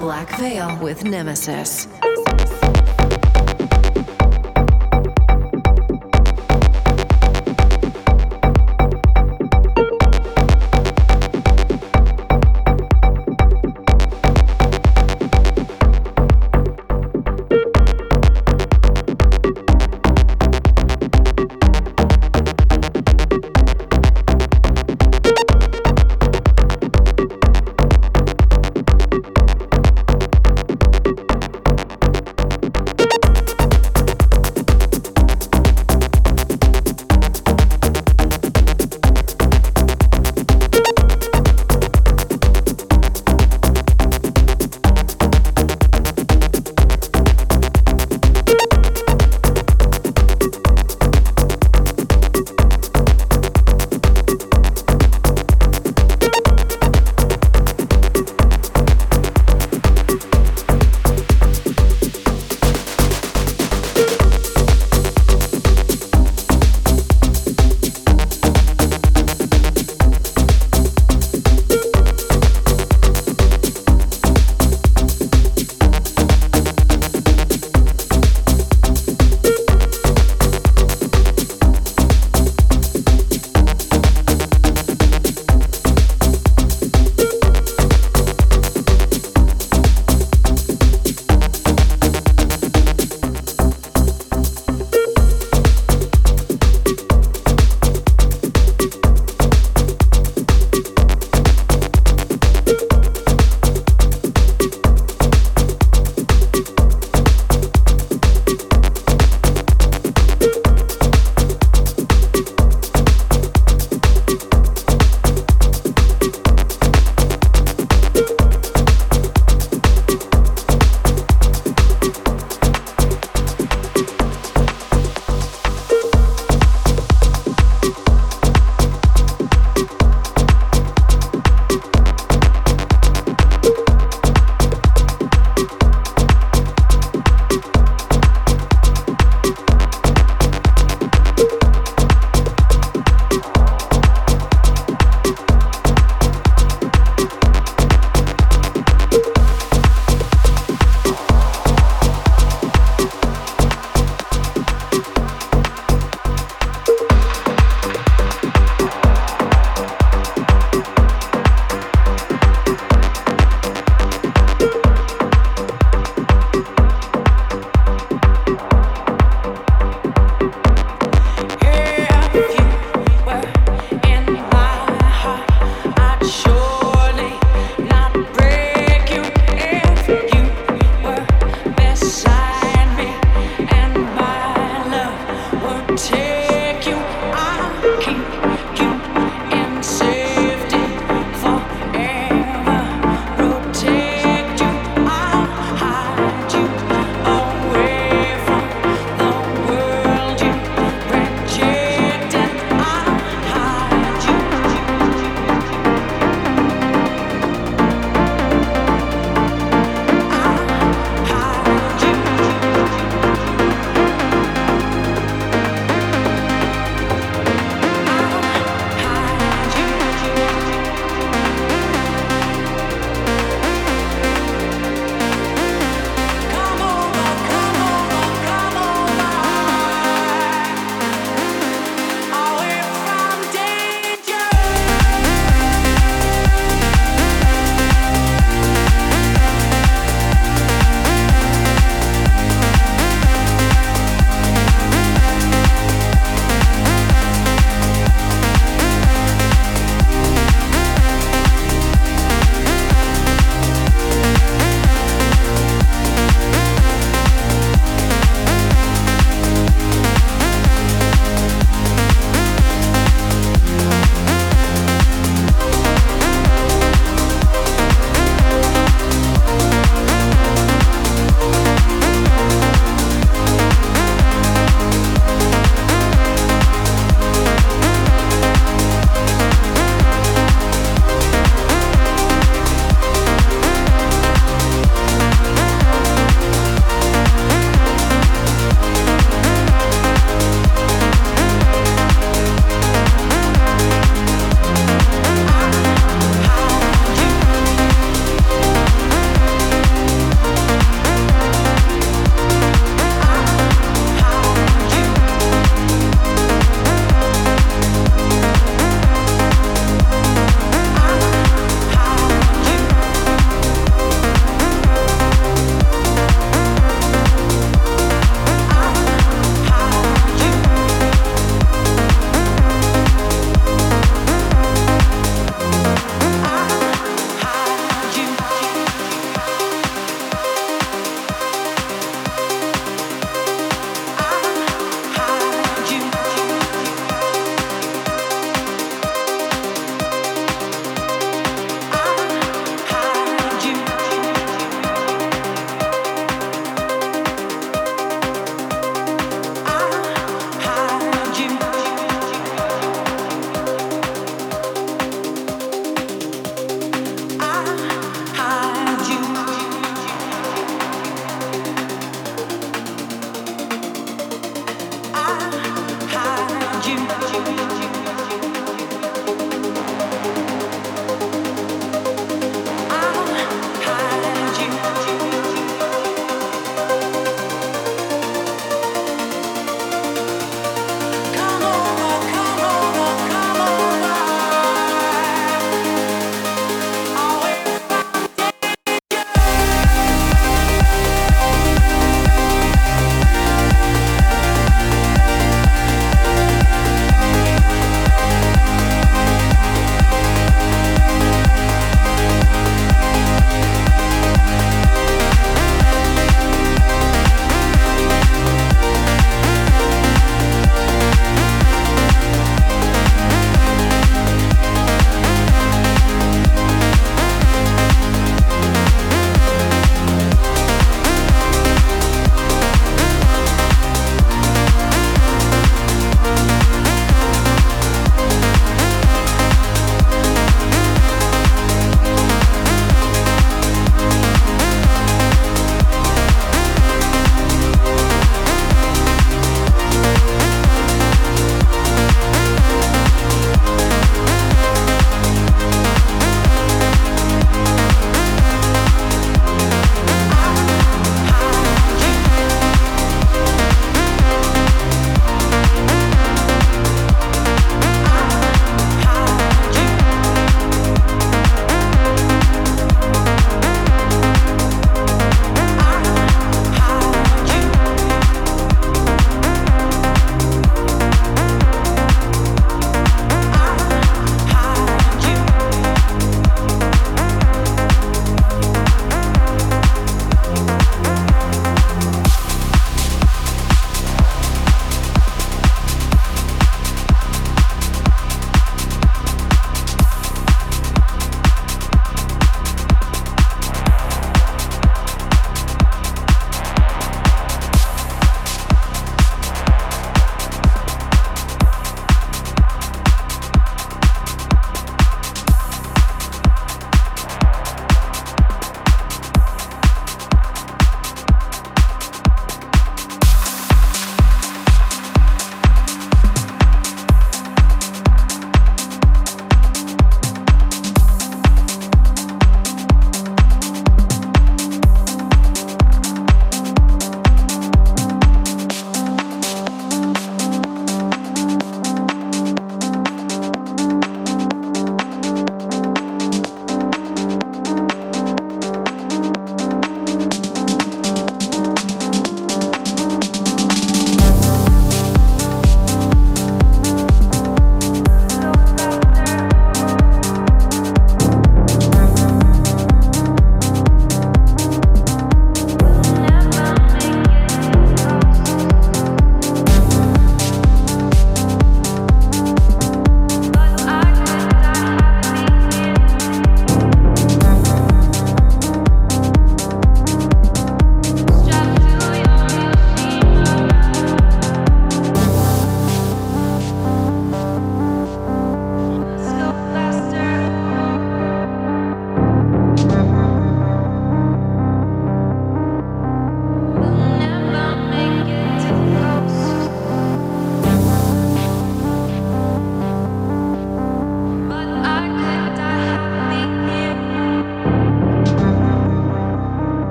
Black Veil with Nemesis.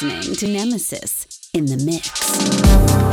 listening to Nemesis in the Mix.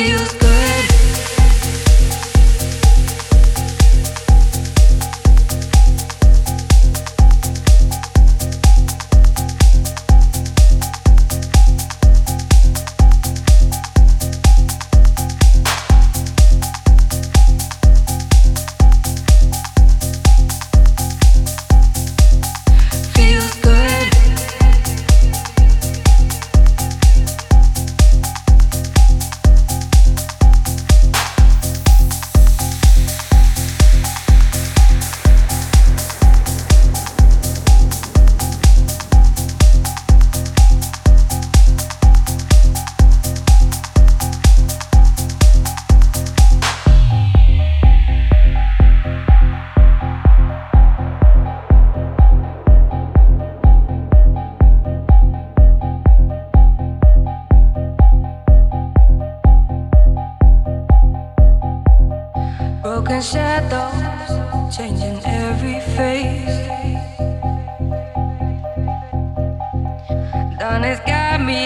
feels good. Broken shadows changing every face. Dawn has got me,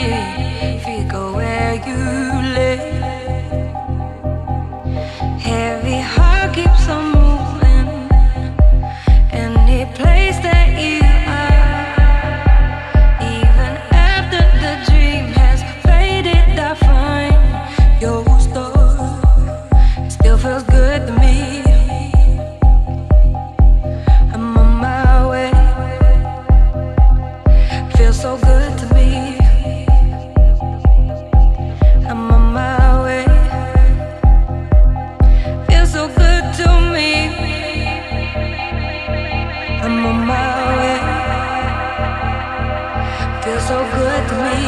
if you go where you live. Heavy heart keeps on moving, any place that you are. Even after the dream has faded, I find your story. It still feels good to me. So good to me. I'm on my way. Feels so good to me. I'm on my way. Feels so good to me.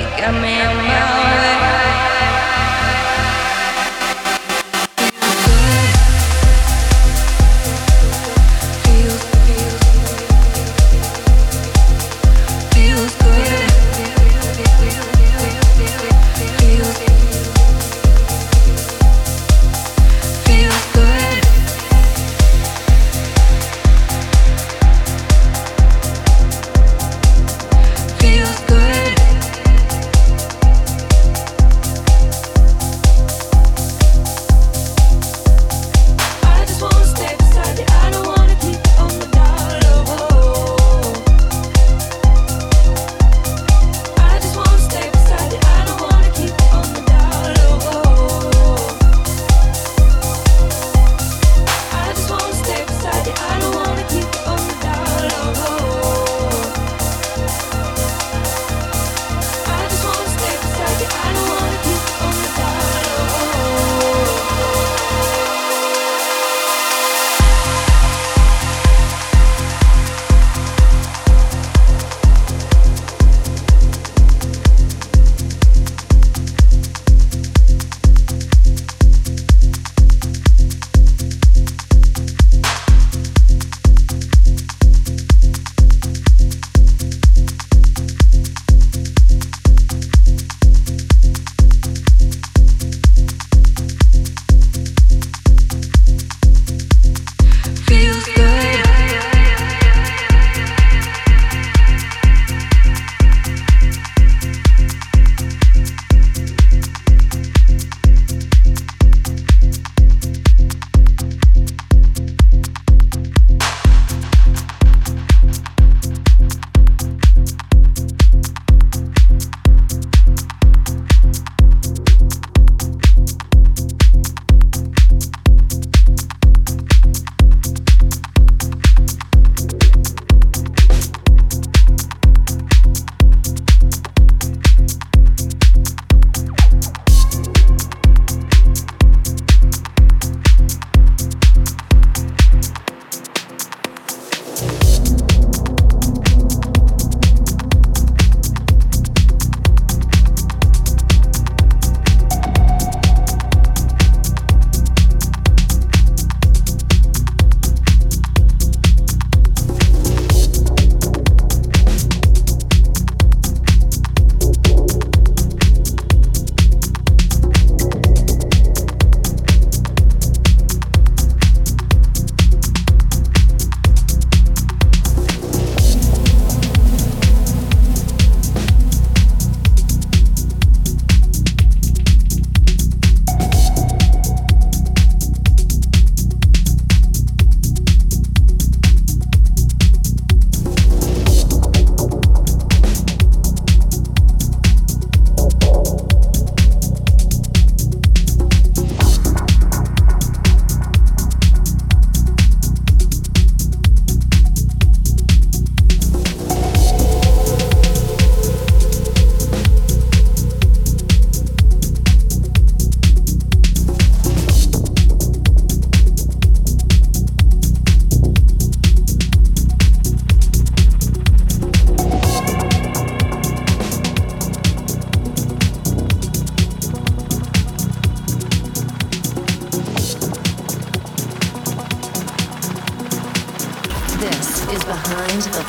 You got me on my way. Feels good.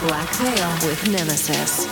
Black Veil with Nemesis.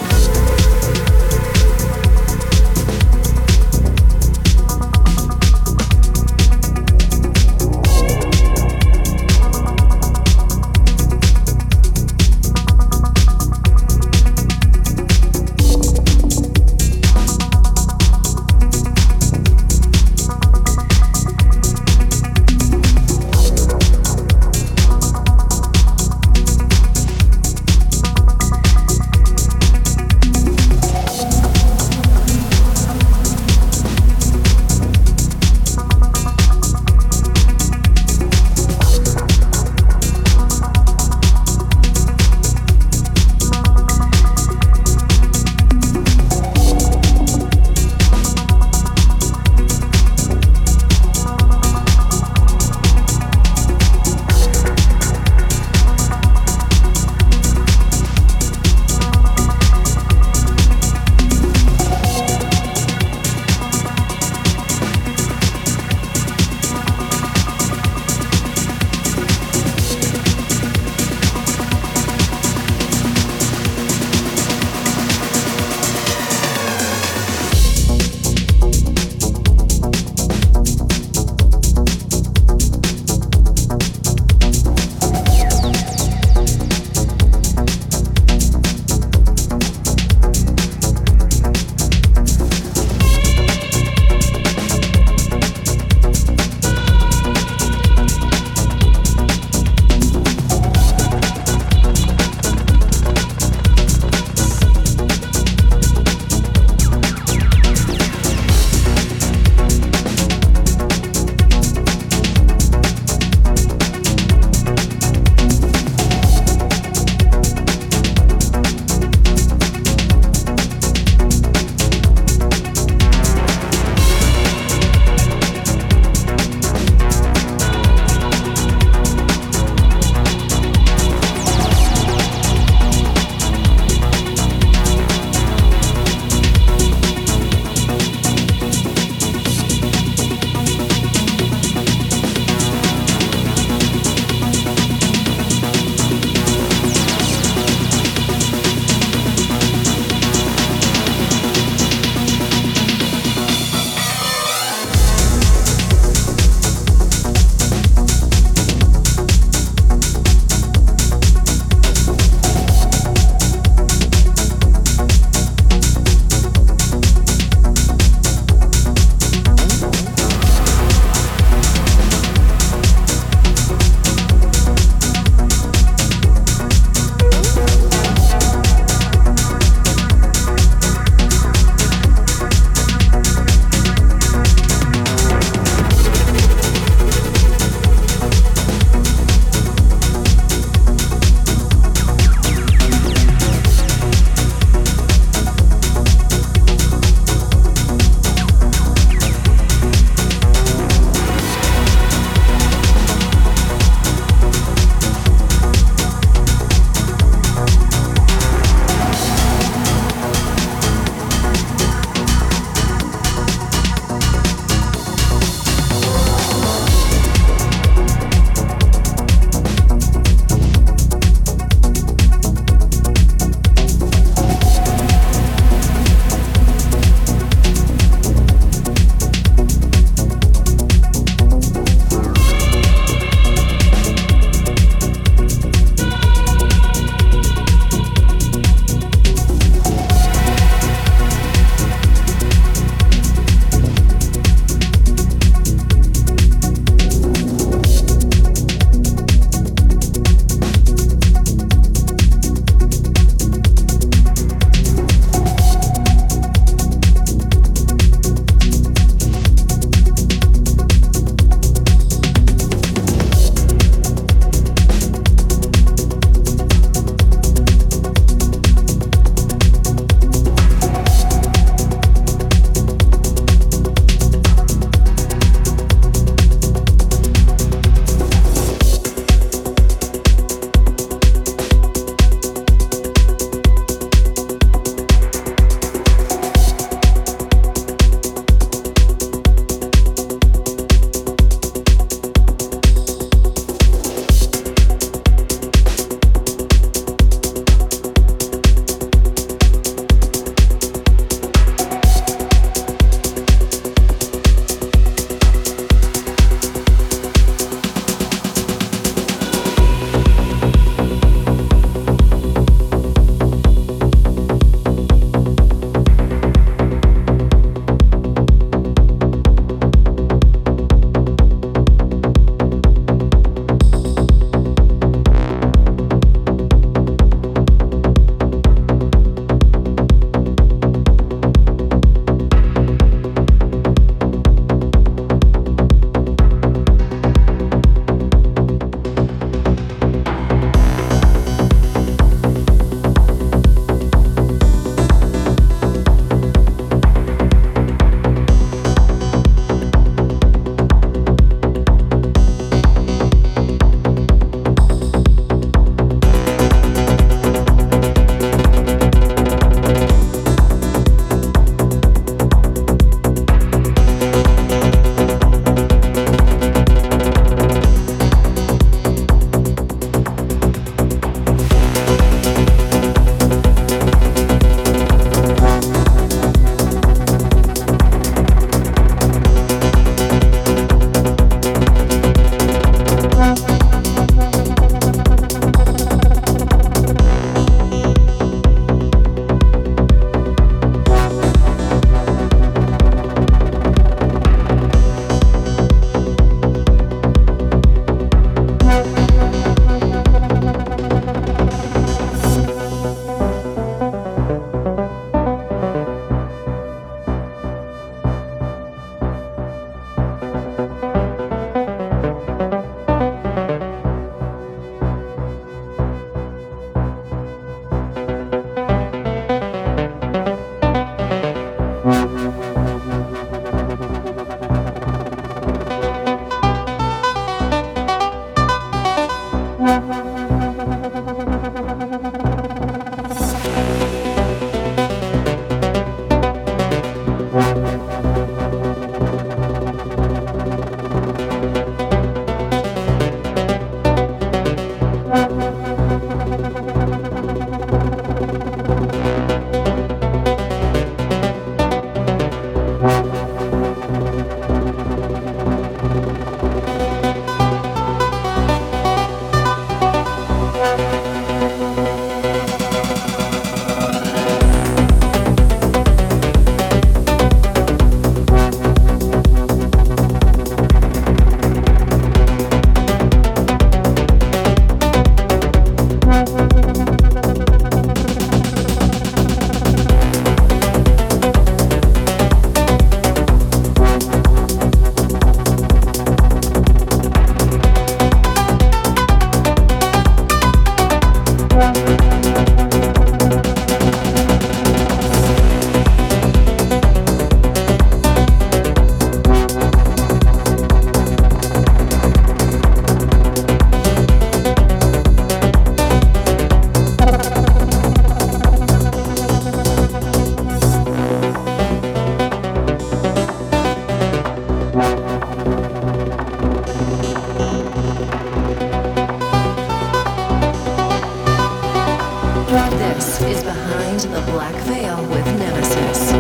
Behind the Black Veil with Nemesis.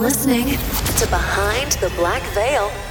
listening to Behind the Black Veil